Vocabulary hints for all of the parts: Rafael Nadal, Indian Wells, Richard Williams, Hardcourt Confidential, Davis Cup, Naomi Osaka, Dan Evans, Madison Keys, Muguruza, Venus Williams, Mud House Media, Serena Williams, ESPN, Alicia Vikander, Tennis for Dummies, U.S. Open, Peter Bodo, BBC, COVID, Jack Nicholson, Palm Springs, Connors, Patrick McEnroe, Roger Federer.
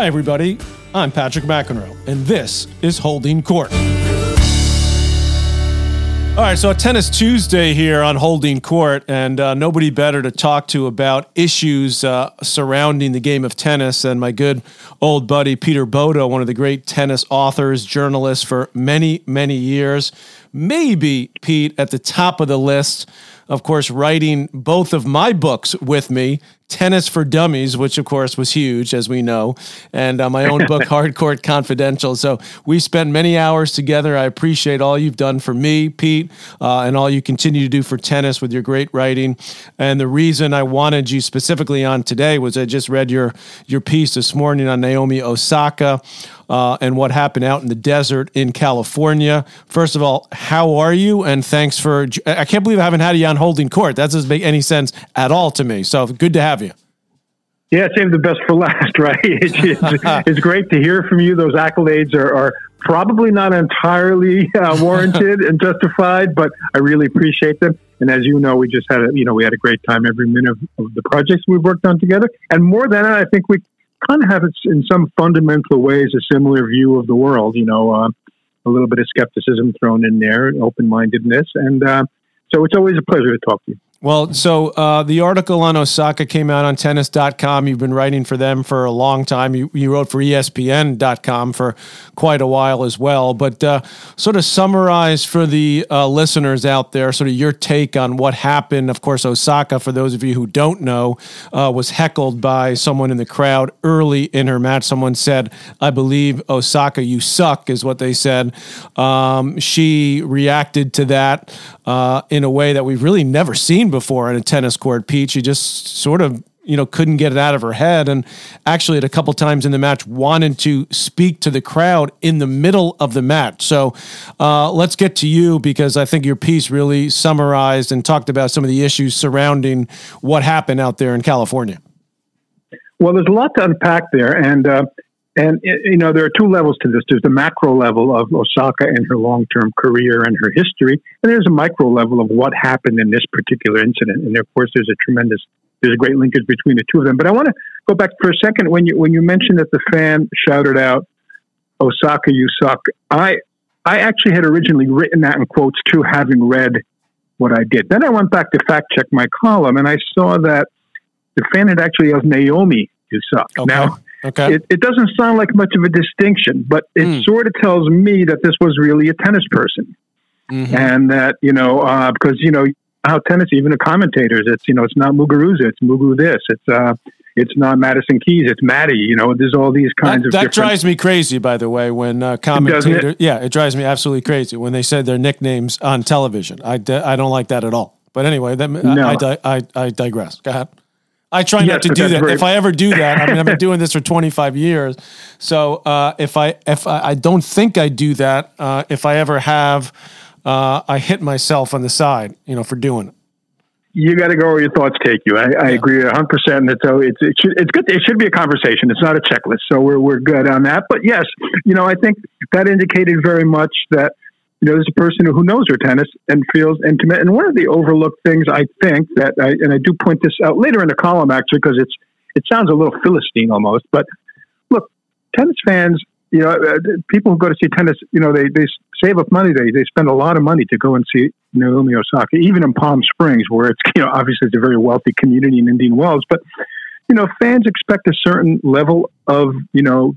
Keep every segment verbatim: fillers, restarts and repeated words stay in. Hi, everybody. I'm Patrick McEnroe, and this is Holding Court. All right, so a Tennis Tuesday here on Holding Court, and uh, nobody better to talk to about issues uh, surrounding the game of tennis than my good old buddy Peter Bodo, one of the great tennis authors, journalists for many, many years. Maybe, Pete, at the top of the list, of course, writing both of my books with me, Tennis for Dummies, which, of course, was huge, as we know, and uh, my own book, Hardcourt Confidential. So we spent many hours together. I appreciate all you've done for me, Pete, uh, and all you continue to do for tennis with your great writing. And the reason I wanted you specifically on today was I just read your, your piece this morning on Naomi Osaka uh, and what happened out in the desert in California. First of all, how are you? And thanks for... I can't believe I haven't had you on Holding Court. That doesn't make any sense at all to me. So good to have you. Yeah, save the best for last, right? It's, it's, it's great to hear from you. Those accolades are, are probably not entirely uh, warranted and justified, but I really appreciate them. And as you know, we just had a, you know, we had a great time every minute of, of the projects we've worked on together. And more than that, I think we kind of have, in some fundamental ways, a similar view of the world. You know, uh, a little bit of skepticism thrown in there, and open-mindedness. And uh, so it's always a pleasure to talk to you. Well, so uh, the article on Osaka came out on tennis dot com. You've been writing for them for a long time. You you wrote for E S P N dot com for quite a while as well. But uh, sort of summarize for the uh, listeners out there, sort of your take on what happened. Of course, Osaka, for those of you who don't know, uh, was heckled by someone in the crowd early in her match. Someone said, I believe, Osaka, you suck, is what they said. Um, she reacted to that uh, in a way that we've really never seen before on a tennis court, Pete. She just sort of, you know, couldn't get it out of her head. And actually at a couple times in the match wanted to speak to the crowd in the middle of the match. So uh, let's get to you, because I think your piece really summarized and talked about some of the issues surrounding what happened out there in California. Well, there's a lot to unpack there. And, uh, and you know, there are two levels to this. There's the macro level of Osaka and her long-term career and her history, and there's a micro level of what happened in this particular incident. And, of course, there's a tremendous, there's a great linkage between the two of them. But I want to go back for a second. When you when you mentioned that the fan shouted out, Osaka, you suck, I, I actually had originally written that in quotes, too, having read what I did. Then I went back to fact-check my column, and I saw that the fan had actually yelled, Naomi, you suck. Okay. Now... Okay. It, it doesn't sound like much of a distinction, but it mm. sort of tells me that this was really a tennis person, mm-hmm. and that, you know, uh, because, you know, how tennis, even the commentators, it's, you know, it's not Muguruza, it's Mugu this, it's uh, it's not Madison Keys, it's Maddie, you know, there's all these kinds that, of That different... drives me crazy, by the way, when uh, commentators, yeah, it drives me absolutely crazy when they said their nicknames on television. I, di- I don't like that at all. But anyway, that, no. I, I, di- I, I digress. Go ahead. I try yes, not to do that. Very... If I ever do that, I mean, I've been doing this for twenty-five years. So uh, if I if I, I don't think I do that, uh, if I ever have, uh, I hit myself on the side, you know, for doing it. You got to go where your thoughts take you. I, yeah. I agree one hundred percent. And so it's it should it's good. It should be a conversation. It's not a checklist. So we're we're good on that. But yes, you know, I think that indicated very much that, you know, there's a person who knows her tennis and feels intimate. And one of the overlooked things, I think, that I, and I do point this out later in the column, actually, because it's, it sounds a little Philistine almost, but look, tennis fans, you know, uh, people who go to see tennis, you know, they, they save up money. They, they spend a lot of money to go and see Naomi Osaka, even in Palm Springs, where it's, you know, obviously it's a very wealthy community in Indian Wells, but, you know, fans expect a certain level of, you know,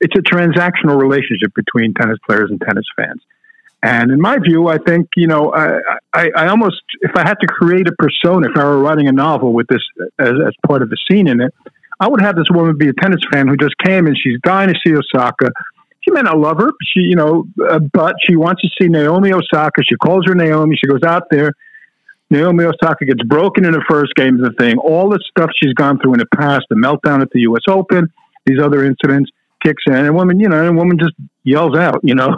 it's a transactional relationship between tennis players and tennis fans. And in my view, I think, you know, I, I, I almost, if I had to create a persona, if I were writing a novel with this as, as part of the scene in it, I would have this woman be a tennis fan who just came and she's dying to see Osaka. She may not love her, she, you know, uh, but she wants to see Naomi Osaka. She calls her Naomi. She goes out there. Naomi Osaka gets broken in the first game of the thing. All the stuff she's gone through in the past, the meltdown at the U S Open, these other incidents, kicks in. And a woman, you know, and a woman just yells out, you know.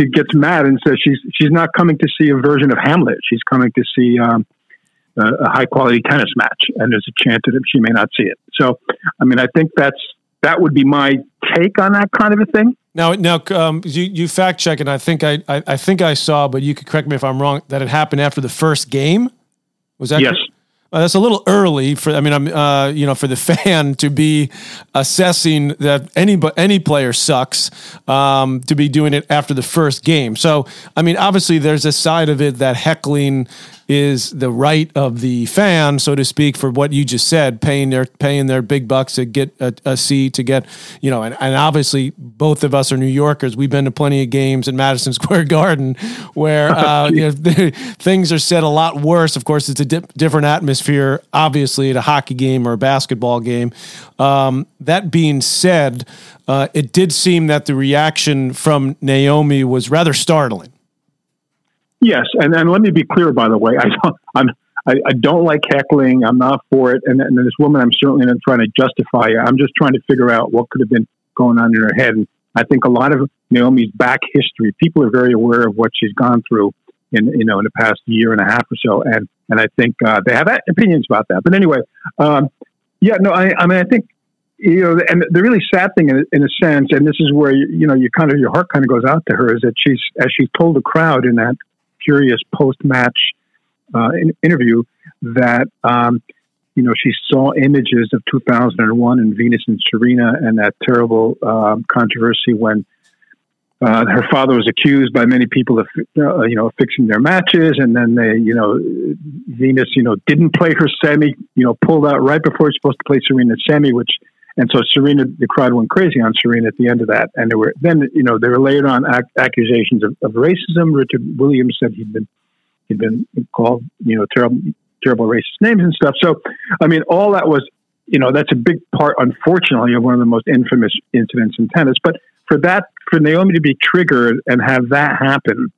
She gets mad and says she's she's not coming to see a version of Hamlet. She's coming to see um, a, a high-quality tennis match, and there's a chance that she may not see it. So, I mean, I think that's that would be my take on that kind of a thing. Now, now um, you, you fact-check, and I think I, I, I think I saw, but you could correct me if I'm wrong, that it happened after the first game? Was that Yes. Correct? Uh, that's a little early for. I mean, I'm uh, you know, for the fan to be assessing that any any player sucks, um, to be doing it after the first game. So, I mean, obviously, there's a side of it that heckling is the right of the fan, so to speak, for what you just said, paying their paying their big bucks to get a, a seat, to get, you know, and, and obviously both of us are New Yorkers. We've been to plenty of games in Madison Square Garden where uh, you know, things are said a lot worse. Of course, it's a di- different atmosphere, obviously, at a hockey game or a basketball game. Um, that being said, uh, it did seem that the reaction from Naomi was rather startling. Yes, and, and let me be clear, by the way, I don't, I'm, I, I don't like heckling. I'm not for it. And, and this woman, I'm certainly not trying to justify her. I'm just trying to figure out what could have been going on in her head. And I think a lot of Naomi's back history, people are very aware of what she's gone through in, you know, in the past year and a half or so. And, and I think uh, they have opinions about that. But anyway, um, yeah, no, I, I mean, I think, you know, and the really sad thing in, in a sense, and this is where, you know, you kind of, your heart kind of goes out to her, is that she's, as she told the crowd in that curious post-match uh, in- interview that, um, you know, she saw images of two thousand one and Venus and Serena and that terrible uh, controversy when uh, her father was accused by many people of, uh, you know, fixing their matches. And then they, you know, Venus, you know, didn't play her semi, you know, pulled out right before she's supposed to play Serena's semi, which, and so Serena, the crowd went crazy on Serena at the end of that. And there were, then, you know, they were layered on ac- accusations of, of racism. Richard Williams said he'd been, he'd been called, you know, terrible, terrible racist names and stuff. So, I mean, all that was, you know, that's a big part, unfortunately, of one of the most infamous incidents in tennis. But for that, for Naomi to be triggered and have that happen,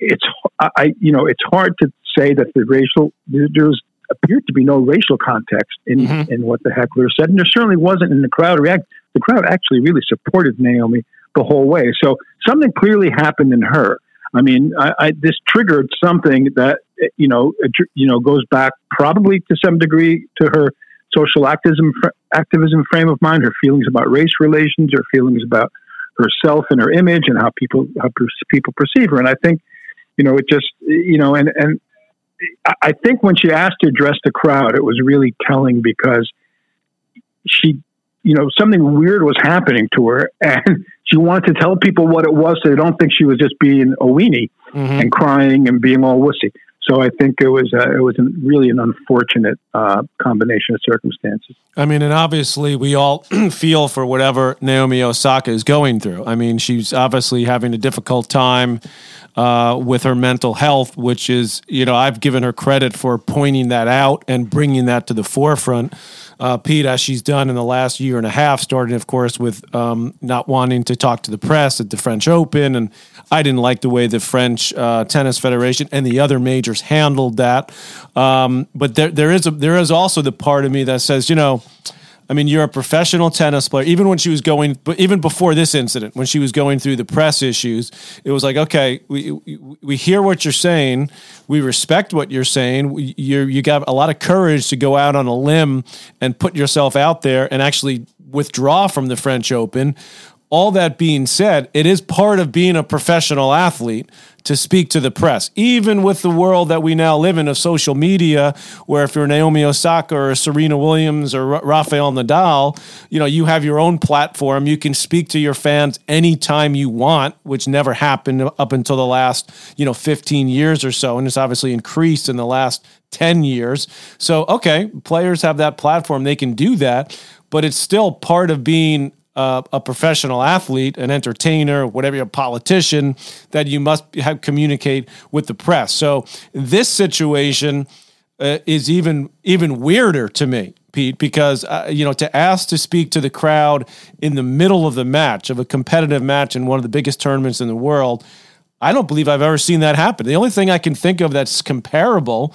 it's, I, you know, it's hard to say that the racial, there's, appeared to be no racial context in, mm-hmm. in what the heckler said. And there certainly wasn't in the crowd react. The crowd actually really supported Naomi the whole way. So something clearly happened in her. I mean, I, I, this triggered something that, you know, you know, goes back probably to some degree to her social activism, activism frame of mind, her feelings about race relations, her feelings about herself and her image and how people, how people perceive her. And I think, you know, it just, you know, and, and, I think when she asked to address the crowd, it was really telling because she, you know, something weird was happening to her and she wanted to tell people what it was so they don't think she was just being a weenie mm-hmm. and crying and being all wussy. So I think it was uh, it was an, really an unfortunate uh, combination of circumstances. I mean, and obviously we all feel for whatever Naomi Osaka is going through. I mean, she's obviously having a difficult time uh, with her mental health, which is, you know, I've given her credit for pointing that out and bringing that to the forefront. Uh, Pete, as she's done in the last year and a half, starting, of course, with um, not wanting to talk to the press at the French Open. And I didn't like the way the French uh, Tennis Federation and the other majors handled that. Um, but there, there is a, there is also the part of me that says, you know, I mean, you're a professional tennis player. Even when she was going, but even before this incident, when she was going through the press issues, it was like, okay, we we hear what you're saying, we respect what you're saying. You you got a lot of courage to go out on a limb and put yourself out there and actually withdraw from the French Open. All that being said, it is part of being a professional athlete to speak to the press, even with the world that we now live in of social media, where if you're Naomi Osaka or Serena Williams or Rafael Nadal, you know, you have your own platform. You can speak to your fans anytime you want, which never happened up until the last, you know, fifteen years or so. And it's obviously increased in the last ten years. So, okay, players have that platform. They can do that, but it's still part of being Uh, a professional athlete, an entertainer, whatever, a politician, that you must have, communicate with the press. So this situation uh, is even even weirder to me, Pete, because uh, you know, to ask to speak to the crowd in the middle of the match, of a competitive match in one of the biggest tournaments in the world, I don't believe I've ever seen that happen. The only thing I can think of that's comparable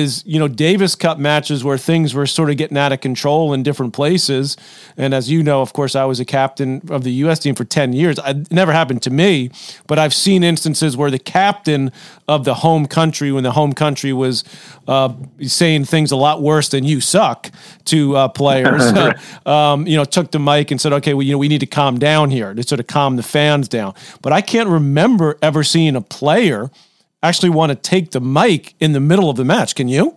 is, you know, Davis Cup matches where things were sort of getting out of control in different places. And as you know, of course, I was a captain of the U S team for ten years. It never happened to me, but I've seen instances where the captain of the home country, when the home country was uh, saying things a lot worse than "you suck" to uh, players, um, you know, took the mic and said, okay, well, you know, we need to calm down here, to sort of calm the fans down. But I can't remember ever seeing a player actually want to take the mic in the middle of the match. Can you?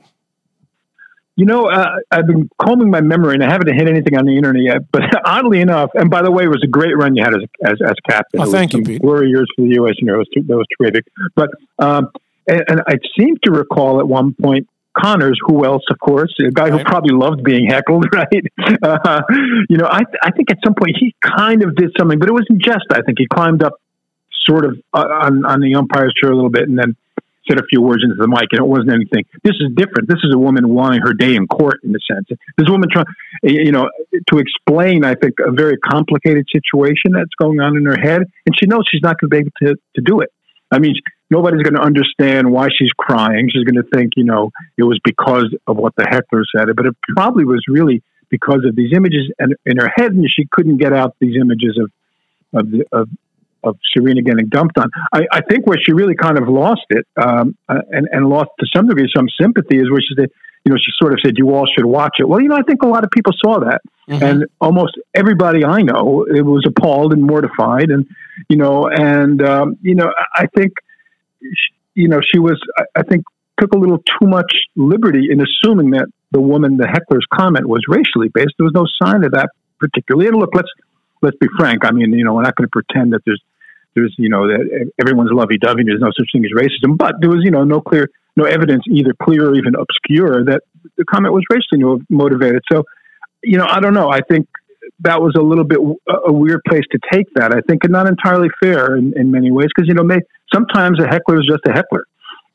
You know, uh, I've been combing my memory, and I haven't hit anything on the internet yet. But oddly enough, and by the way, it was a great run you had as as, as captain. Oh, thank you, Pete. Glory years for the U S and that was, that was terrific. But um, and, and I seem to recall at one point Connors, who else, of course, a guy right. who probably loved being heckled, right? Uh, you know, I I think at some point he kind of did something, but it was in jest. I think he climbed up, sort of uh, on on the umpire's chair a little bit, and then said a few words into the mic, and it wasn't anything. This is different. This is a woman wanting her day in court, in a sense. This woman trying, you know, to explain, I think, a very complicated situation that's going on in her head, and she knows she's not going to be able to, to do it. I mean, nobody's going to understand why she's crying. She's going to think, you know, it was because of what the heckler said, but it probably was really because of these images and in her head, and she couldn't get out these images of of the, of of Serena getting dumped on. I, I think where she really kind of lost it um, uh, and, and lost to some degree some sympathy is where she said, you know, she sort of said, you all should watch it. Well, you know, I think a lot of people saw that. Mm-hmm. And almost everybody I know, it was appalled and mortified. And, you know, and, um, you know, I think, you know, she was, I think, took a little too much liberty in assuming that the woman, the heckler's comment was racially based. There was no sign of that particularly. And look, let's, let's be frank. I mean, you know, we're not going to pretend that there's, there's, you know, that everyone's lovey-dovey. There's no such thing as racism. But there was, you know, no clear, no evidence, either clear or even obscure, that the comment was racially motivated. So, you know, I don't know. I think that was a little bit a weird place to take that. I think, and not entirely fair in, in many ways, because you know, may, sometimes a heckler is just a heckler.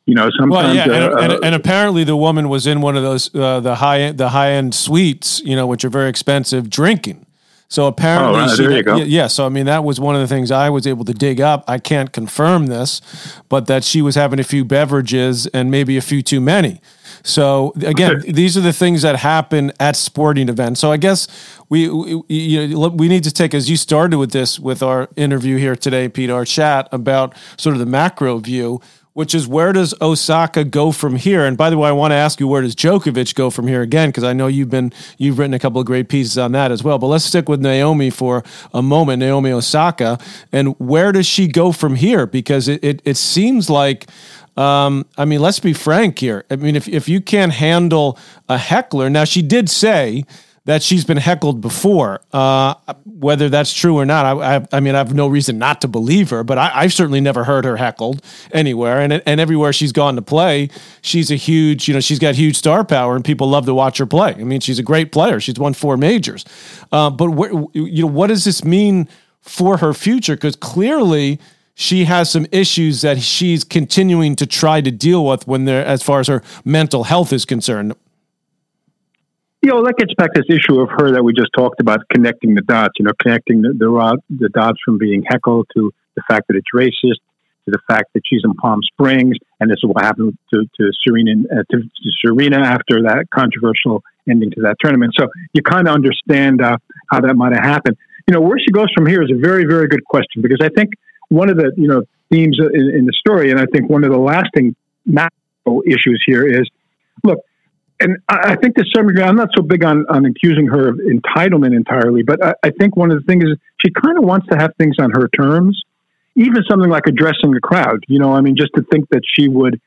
You know, sometimes. Well, yeah, uh, and, and, and apparently the woman was in one of those uh, the high the high end suites, you know, which are very expensive, drinking. So apparently, oh, uh, there you go. Yeah, so I mean, that was one of the things I was able to dig up. I can't confirm this, but that she was having a few beverages and maybe a few too many. So again, these are the things that happen at sporting events. So I guess we we, you know, we need to take, as you started with this, with our interview here today, Pete, our chat about sort of the macro view, which is where does Osaka go from here? And by the way, I want to ask you, where does Djokovic go from here again? Because I know you've been you've written a couple of great pieces on that as well. But let's stick with Naomi for a moment, Naomi Osaka, and where does she go from here? Because it it, it seems like, um, I mean, let's be frank here. I mean, if if you can't handle a heckler, now she did say that she's been heckled before, uh, whether that's true or not. I, I, I mean, I have no reason not to believe her, but I, I've certainly never heard her heckled anywhere. And and everywhere she's gone to play, she's a huge, you know, she's got huge star power and people love to watch her play. I mean, she's a great player. She's won four majors. Uh, but wh- you know, what does this mean for her future? Because clearly she has some issues that she's continuing to try to deal with when they're, as far as her mental health is concerned. You know, that gets back to this issue of her that we just talked about, connecting the dots, you know, connecting the, the, the dots from being heckled to the fact that it's racist, to the fact that she's in Palm Springs, and this is what happened to, to, Serena, uh, to, to Serena after that controversial ending to that tournament. So you kind of understand uh, how that might have happened. You know, where she goes from here is a very, very good question, because I think one of the, you know, themes in, in the story, and I think one of the lasting macro issues here is, look, and I think to some degree, I'm not so big on, on accusing her of entitlement entirely, but I, I think one of the things is she kind of wants to have things on her terms, even something like addressing the crowd. You know, I mean, just to think that she would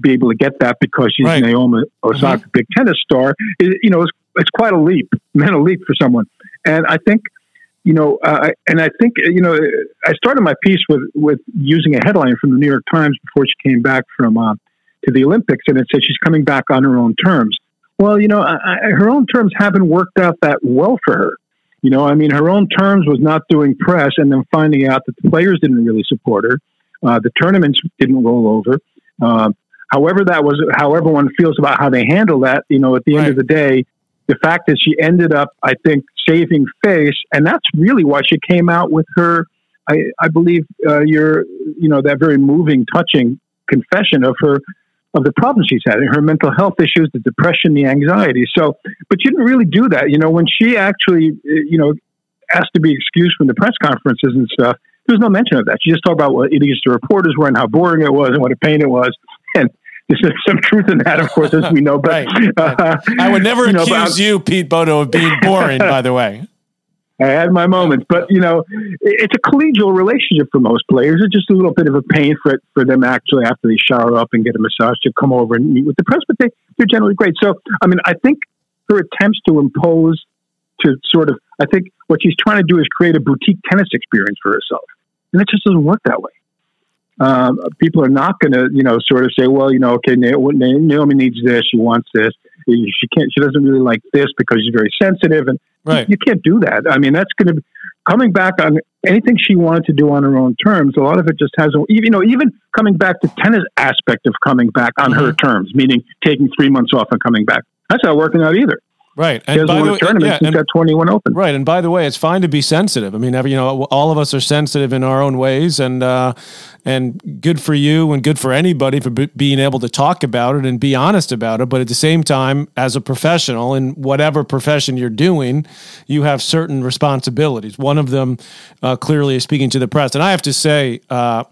be able to get that because she's right. Naomi Osaka, mm-hmm. big tennis star, it, you know, it's, it's quite a leap, mental leap for someone. And I think, you know, uh, and I think, you know, I started my piece with, with using a headline from the New York Times before she came back from uh, to the Olympics, and it said she's coming back on her own terms. Well, you know, I, I, her own terms haven't worked out that well for her. You know, I mean, her own terms was not doing press and then finding out that the players didn't really support her. Uh, the tournaments didn't roll over. Uh, however, that was, however one feels about how they handle that, you know, at the right. end of the day, the fact that she ended up, I think, saving face, and that's really why she came out with her, I, I believe, uh, your, you know, that very moving, touching confession of her, of the problems she's had, her mental health issues, the depression, the anxiety. So, but she didn't really do that. You know, when she actually, you know, asked to be excused from the press conferences and stuff, there was no mention of that. She just talked about what idiots the reporters were and how boring it was and what a pain it was. And there's some truth in that, of course, as we know. But right. uh, I would never you know, accuse you, Pete Bodo, of being boring, by the way. I had my moments, but you know, it's a collegial relationship for most players. It's just a little bit of a pain for for them actually after they shower up and get a massage to come over and meet with the press, but they, they're generally great. So, I mean, I think her attempts to impose to sort of, I think what she's trying to do is create a boutique tennis experience for herself. And it just doesn't work that way. Um, people are not going to, you know, sort of say, well, you know, okay, Naomi needs this. She wants this. She can't, she doesn't really like this because she's very sensitive. And right. you, you can't do that. I mean, that's going to be coming back on anything she wanted to do on her own terms. A lot of it just hasn't, even, you know, even coming back to tennis aspect of coming back on mm-hmm. her terms, meaning taking three months off and coming back. That's not working out either. Right. And by the way, yeah, and, got twenty-one open. Right. And by the way, it's fine to be sensitive. I mean, you know, all of us are sensitive in our own ways, and, uh, and good for you and good for anybody for b- being able to talk about it and be honest about it. But at the same time, as a professional in whatever profession you're doing, you have certain responsibilities. One of them, uh, clearly is speaking to the press. And I have to say, uh,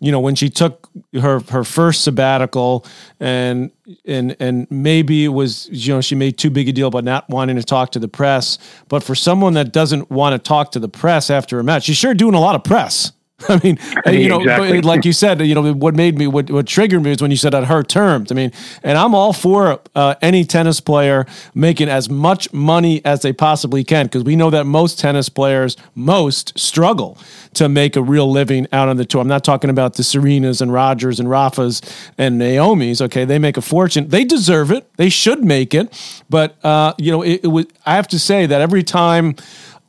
you know, when she took her, her first sabbatical, and and and maybe it was, you know, she made too big a deal about not wanting to talk to the press. But for someone that doesn't want to talk to the press after a match, she's sure doing a lot of press. I mean, yeah, you know, exactly. Like you said, you know, what made me, what, what triggered me is when you said on her terms. I mean, and I'm all for uh, any tennis player making as much money as they possibly can, because we know that most tennis players, most struggle to make a real living out on the tour. I'm not talking about the Serenas and Rogers and Rafas and Naomis. Okay, they make a fortune. They deserve it. They should make it. But, uh, you know, it, it was, I have to say that every time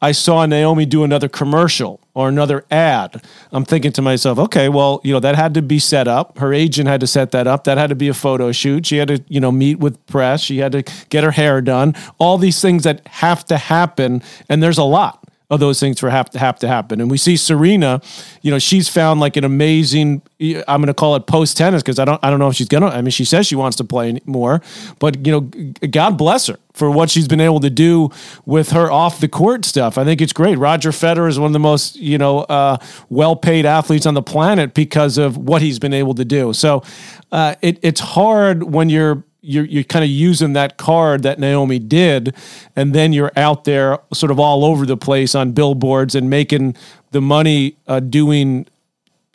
I saw Naomi do another commercial or another ad, I'm thinking to myself, okay, well, you know, that had to be set up. Her agent had to set that up. That had to be a photo shoot. She had to, you know, meet with press. She had to get her hair done. All these things that have to happen. And there's a lot of those things for have to have to happen. And we see Serena, you know, she's found like an amazing, I'm going to call it post tennis, because I don't, I don't know if she's going to, I mean, she says she wants to play more, but you know, God bless her for what she's been able to do with her off the court stuff. I think it's great. Roger Federer is one of the most, you know, uh, well-paid athletes on the planet because of what he's been able to do. So uh, it, it's hard when you're, you're, you're kind of using that card that Naomi did, and then you're out there sort of all over the place on billboards and making the money uh, doing,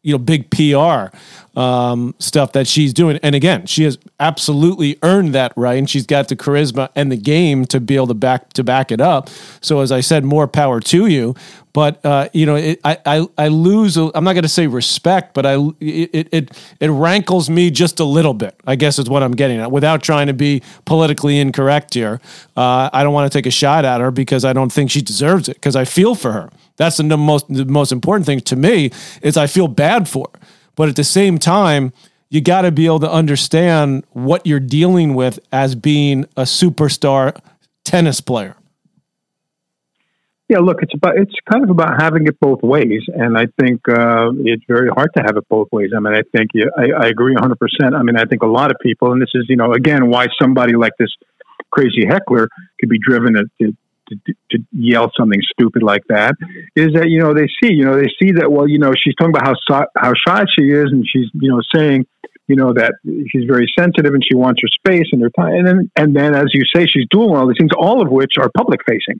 you know, big P R um, stuff that she's doing. And again, she has absolutely earned that right, and she's got the charisma and the game to be able to back to back it up. So as I said, more power to you. But uh, you know, it, I, I I lose. I'm not going to say respect, but I it it it rankles me just a little bit, I guess is what I'm getting at. Without trying to be politically incorrect here, uh, I don't want to take a shot at her because I don't think she deserves it. Because I feel for her. That's the most the most important thing to me is I feel bad for her. But at the same time, you got to be able to understand what you're dealing with as being a superstar tennis player. Yeah, look, it's about it's kind of about having it both ways, and I think uh, it's very hard to have it both ways. I mean, I think yeah, I, I agree one hundred percent. I mean, I think a lot of people, and this is, you know, again, why somebody like this crazy heckler could be driven to. to To, to yell something stupid like that is that, you know, they see, you know, they see that, well, you know, she's talking about how, how shy she is. And she's, you know, saying, you know, that she's very sensitive and she wants her space and her time. And then, and then as you say, she's doing all these things, all of which are public facing.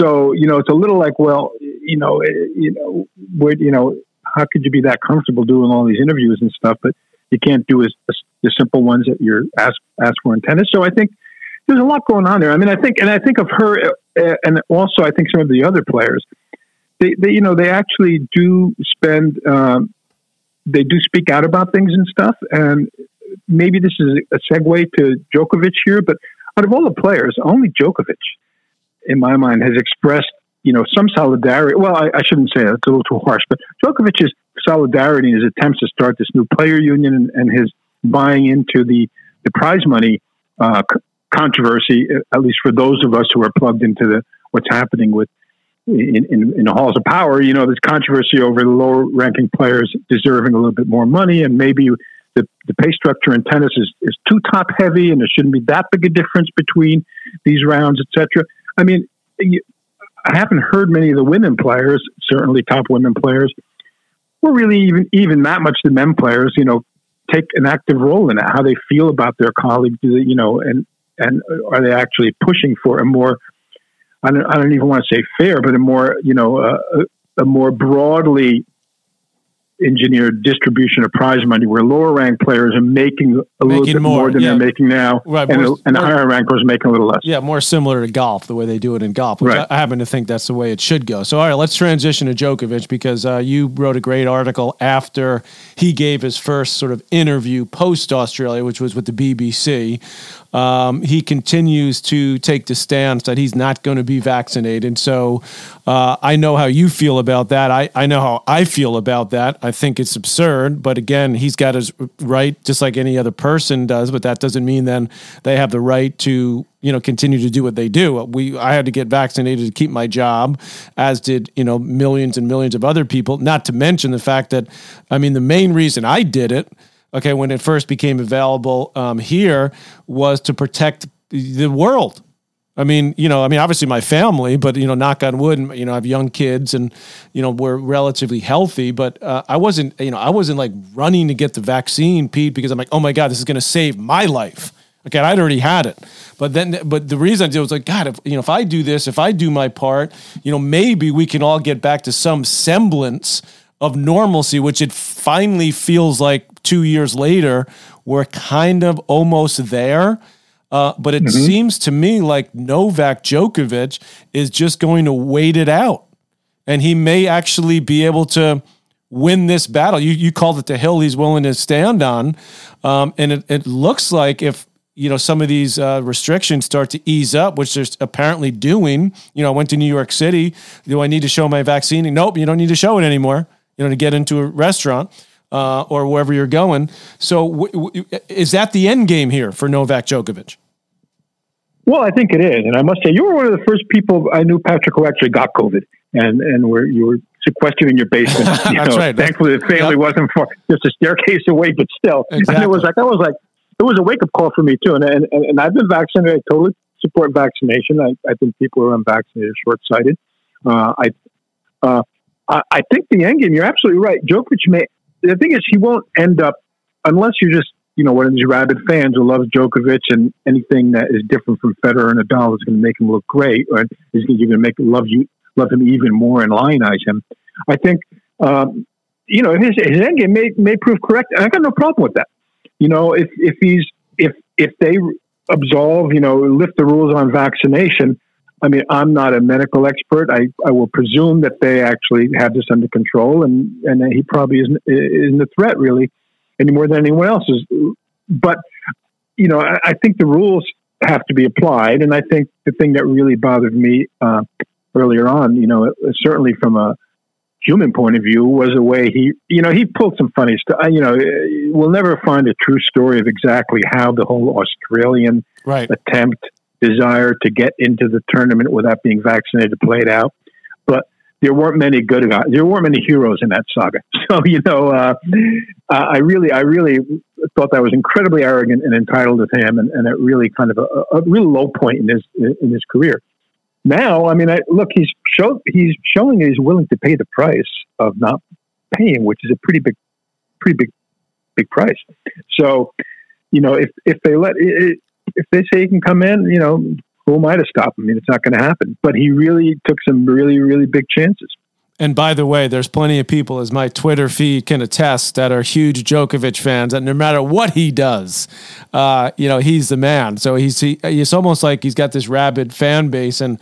So, you know, it's a little like, well, you know, you know, where, you know, how could you be that comfortable doing all these interviews and stuff, but you can't do as, as the simple ones that you're asked, asked for in tennis. So I think, there's a lot going on there. I mean, I think, and I think of her, uh, and also I think some of the other players, they, they you know, they actually do spend, um, they do speak out about things and stuff. And maybe this is a segue to Djokovic here, but out of all the players, only Djokovic, in my mind, has expressed, you know, some solidarity. Well, I, I shouldn't say that, it's a little too harsh, but Djokovic's solidarity and his attempts to start this new player union and, and his buying into the, the prize money, uh, controversy, at least for those of us who are plugged into the what's happening with in, in, in the halls of power, you know, there's controversy over the lower ranking players deserving a little bit more money. And maybe the, the pay structure in tennis is, is too top heavy and there shouldn't be that big a difference between these rounds, et cetera. I mean, I haven't heard many of the women players, certainly top women players, or really even, even that much the men players, you know, take an active role in that, how they feel about their colleagues, you know, and, and are they actually pushing for a more I don't, I don't even want to say fair, but a more, you know, uh, a more broadly engineered distribution of prize money, where lower ranked players are making a making little bit more, more than yeah. they're making now, right, and, more, and more, higher rankers making a little less. Yeah, more similar to golf, the way they do it in golf. Which right. I, I happen to think that's the way it should go. So, all right, let's transition to Djokovic, because uh, you wrote a great article after he gave his first sort of interview post Australia, which was with the B B C. Um, he continues to take the stance that he's not going to be vaccinated. So uh, I know how you feel about that. I, I know how I feel about that. I think it's absurd. But again, he's got his right, just like any other person does. But that doesn't mean then they have the right to, you know, continue to do what they do. We, I had to get vaccinated to keep my job, as did, you know, millions and millions of other people. Not to mention the fact that, I mean, the main reason I did it, okay, when it first became available um, here, was to protect the world. I mean, you know, I mean, obviously my family, but, you know, knock on wood, and, you know, I have young kids and, you know, we're relatively healthy, but uh, I wasn't, you know, I wasn't like running to get the vaccine, Pete, because I'm like, oh my God, this is going to save my life. Okay, I'd already had it. But then, but the reason I did it was like, God, if, you know, if I do this, if I do my part, you know, maybe we can all get back to some semblance of normalcy, which it finally feels like two years later, we're kind of almost there. Uh, but it mm-hmm. seems to me like Novak Djokovic is just going to wait it out. And he may actually be able to win this battle. You you called it the hill he's willing to stand on. Um, and it, it looks like if, you know, some of these uh, restrictions start to ease up, which they're apparently doing. You know, I went to New York City. Do I need to show my vaccine? And nope, you don't need to show it anymore, you know, to get into a restaurant uh, or wherever you're going. So w- w- is that the end game here for Novak Djokovic? Well, I think it is. And I must say, you were one of the first people I knew, Patrick, who actually got COVID, and, and where you were sequestered in your basement. You That's know, right. Thankfully, the family yep. wasn't far, just a staircase away, but still. Exactly. And it was like, I was like, it was a wake-up call for me, too. And, and, and I've been vaccinated. I totally support vaccination. I, I think people who are unvaccinated are short-sighted. Uh, I, uh, I think the end game, you're absolutely right. Djokovic may, the thing is, he won't end up, unless you're just, you know, one of these rabid fans who loves Djokovic, and anything that is different from Federer and Nadal is going to make him look great, or is going to make love you, love him even more and lionize him. I think, um, you know, his, his end game may, may prove correct. And I got no problem with that. You know, if, if he's, if, if they absolve, you know, lift the rules on vaccination, I mean, I'm not a medical expert. I, I will presume that they actually have this under control, and, and that he probably isn't, isn't a threat really any more than anyone else is. But, you know, I, I think the rules have to be applied. And I think the thing that really bothered me uh, earlier on, you know, certainly from a human point of view, was the way he, you know, he pulled some funny stuff. You know, we'll never find a true story of exactly how the whole Australian right. attempt desire to get into the tournament without being vaccinated played out, but there weren't many good guys. There weren't many heroes in that saga. So, you know, uh, I really, I really thought that was incredibly arrogant and entitled of him, and, and it really kind of a, a real low point in his in his career. Now, I mean, I, look, he's show, he's showing he's willing to pay the price of not paying, which is a pretty big, pretty big, big price. So, you know, if if they let it. If they say he can come in, you know, who am I to stop him? I mean, it's not going to happen. But he really took some really, really big chances. And by the way, there's plenty of people, as my Twitter feed can attest, that are huge Djokovic fans, that no matter what he does, uh, you know, he's the man. So he's he, it's almost like he's got this rabid fan base, and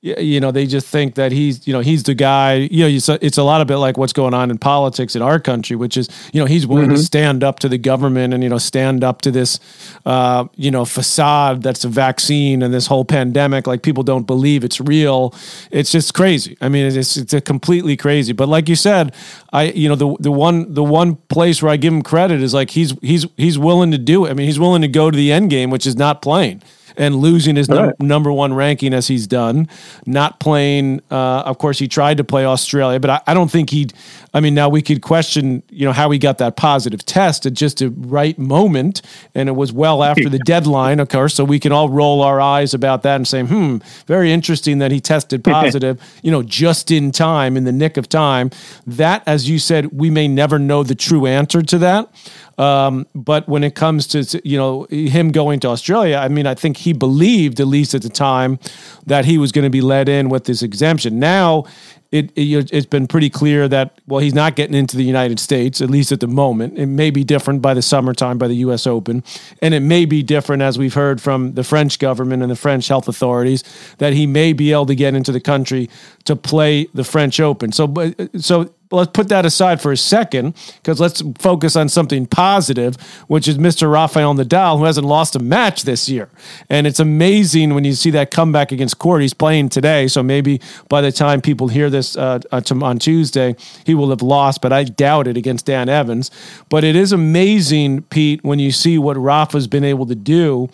you know, they just think that he's, you know, he's the guy. You know, it's a, it's a lot of bit like what's going on in politics in our country, which is, you know, he's willing mm-hmm. to stand up to the government and, you know, stand up to this, uh, you know, facade that's a vaccine and this whole pandemic. Like, people don't believe it's real. It's just crazy. I mean, it's it's a completely crazy. But like you said, I, you know, the the one the one place where I give him credit is like he's he's he's willing to do it. I mean, he's willing to go to the end game, which is not playing and losing his num- right. number one ranking as he's done, not playing. Uh, of course, he tried to play Australia, but I, I don't think he'd, I mean, now we could question, you know, how he got that positive test at just the right moment. And it was well after the deadline, of course. So we can all roll our eyes about that and say, hmm, very interesting that he tested positive, you know, just in time, in the nick of time. That, as you said, we may never know the true answer to that. Um, but when it comes to, you know, him going to Australia, I mean, I think he believed, at least at the time, that he was going to be let in with this exemption. Now, it, it, it's been pretty clear that, well, he's not getting into the United States, at least at the moment. It may be different by the summertime, by the U S. Open. And it may be different, as we've heard from the French government and the French health authorities, that he may be able to get into the country to play the French Open. So, so let's put that aside for a second, because let's focus on something positive, which is Mister Rafael Nadal, who hasn't lost a match this year. And it's amazing when you see that comeback against Court. He's playing today, so maybe by the time people hear this uh, on Tuesday, he will have lost, but I doubt it, against Dan Evans. But it is amazing, Pete, when you see what Rafa's been able to do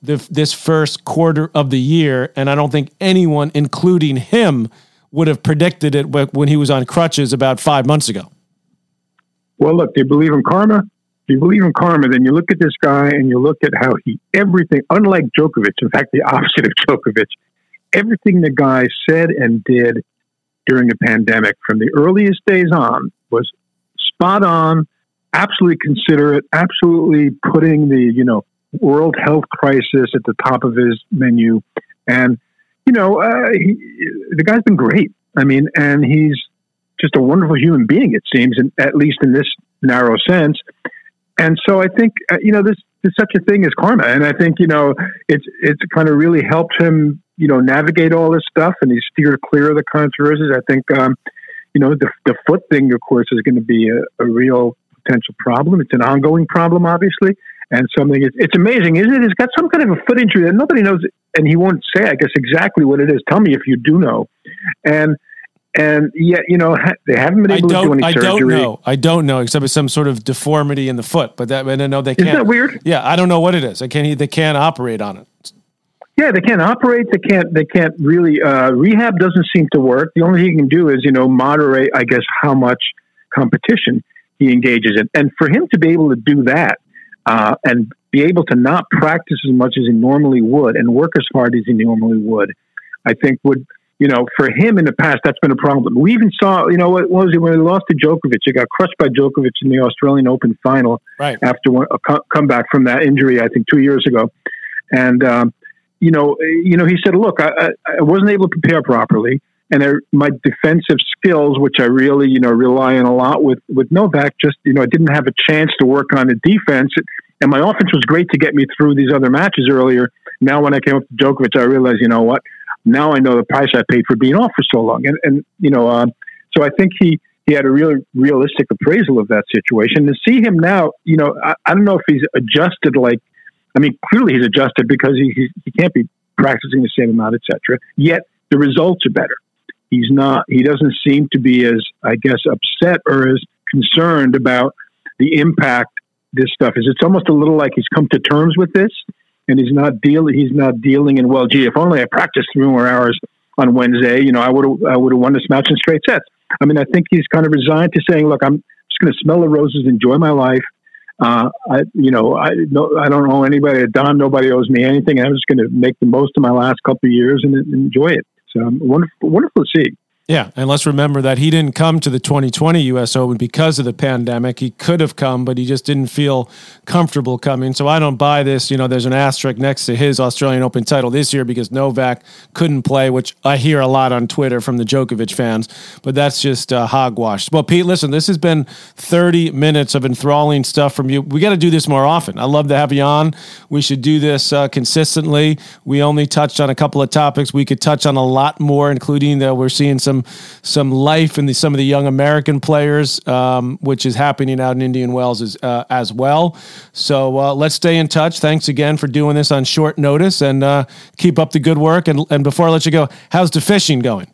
the, this first quarter of the year, and I don't think anyone, including him, would have predicted it when he was on crutches about five months ago. Well, look, do you believe in karma? Do you believe in karma? Then you look at this guy and you look at how he, everything, unlike Djokovic, in fact, the opposite of Djokovic, everything the guy said and did during the pandemic from the earliest days on was spot on, absolutely considerate, absolutely putting the, you know, world health crisis at the top of his menu. And You know, uh, he, the guy's been great. I mean, and he's just a wonderful human being, it seems, and at least in this narrow sense. And so I think, uh, you know, this, there's such a thing as karma. And I think, you know, it's it's kind of really helped him, you know, navigate all this stuff, and he's steered clear of the controversies. I think, um, you know, the, the foot thing, of course, is going to be a, a real potential problem. It's an ongoing problem, obviously. And something, it's, it's amazing, isn't it? He's got some kind of a foot injury that nobody knows, and he won't say, I guess, exactly what it is. Tell me if you do know. And and yet, you know, ha- they haven't been able to do any I surgery. I don't know. I don't know, except it's some sort of deformity in the foot. But that, I don't know, they can't. Isn't that weird? Yeah, I don't know what it is. I can't. They can't operate on it. Yeah, they can't operate. They can't. They can't really. Uh, rehab doesn't seem to work. The only thing he can do is, you know, moderate, I guess, how much competition he engages in, and for him to be able to do that. Uh, and be able to not practice as much as he normally would and work as hard as he normally would, I think would, you know, for him in the past, that's been a problem. We even saw, you know, what was it when he lost to Djokovic? He got crushed by Djokovic in the Australian Open final, right, after one, a co- comeback from that injury, I think two years ago. And, um, you know, you know, he said, look, I, I wasn't able to prepare properly. And I, my defensive skills, which I really, you know, rely on a lot with, with Novak, just, you know, I didn't have a chance to work on the defense. And my offense was great to get me through these other matches earlier. Now, when I came up to Djokovic, I realized, you know what, now I know the price I paid for being off for so long. And, and you know, um, so I think he, he had a real realistic appraisal of that situation. To see him now, you know, I, I don't know if he's adjusted like, I mean, clearly he's adjusted because he, he, he can't be practicing the same amount, et cetera. Yet the results are better. He's not, he doesn't seem to be as, I guess, upset or as concerned about the impact this stuff is. It's almost a little like he's come to terms with this, and he's not dealing, he's not dealing in, well, gee, if only I practiced three more hours on Wednesday, you know, I would have, I would have won this match in straight sets. I mean, I think he's kind of resigned to saying, look, I'm just going to smell the roses, enjoy my life. Uh, I, you know, I no, I don't owe anybody a dime. Nobody owes me anything. I'm just going to make the most of my last couple of years and, and enjoy it. Um, wonderful, wonderful to see. Yeah, and let's remember that he didn't come to the twenty twenty U S. Open because of the pandemic. He could have come, but he just didn't feel comfortable coming. So I don't buy this. You know, there's an asterisk next to his Australian Open title this year because Novak couldn't play, which I hear a lot on Twitter from the Djokovic fans, but that's just uh, hogwash. Well, Pete, listen, this has been thirty minutes of enthralling stuff from you. We got to do this more often. I love to have you on. We should do this uh, consistently. We only touched on a couple of topics. We could touch on a lot more, including that we're seeing some Some, some life in the, some of the young American players, um, which is happening out in Indian Wells as, uh, as well. So uh, let's stay in touch. Thanks again for doing this on short notice, and uh, keep up the good work. And, and before I let you go, how's the fishing going?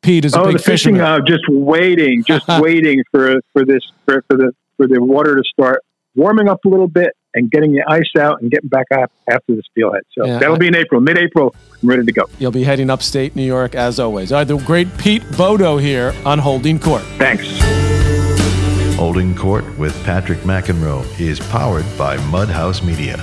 Pete is a oh, big the fishing, fisherman. Uh, just waiting, just waiting for for this for, for the for the water to start warming up a little bit and getting the ice out and getting back up after the steelhead. So yeah, that'll I, be in April, mid-April. I'm ready to go. You'll be heading upstate New York as always. All right, the great Pete Bodo here on Holding Court. Thanks. Holding Court with Patrick McEnroe is powered by Mud House Media.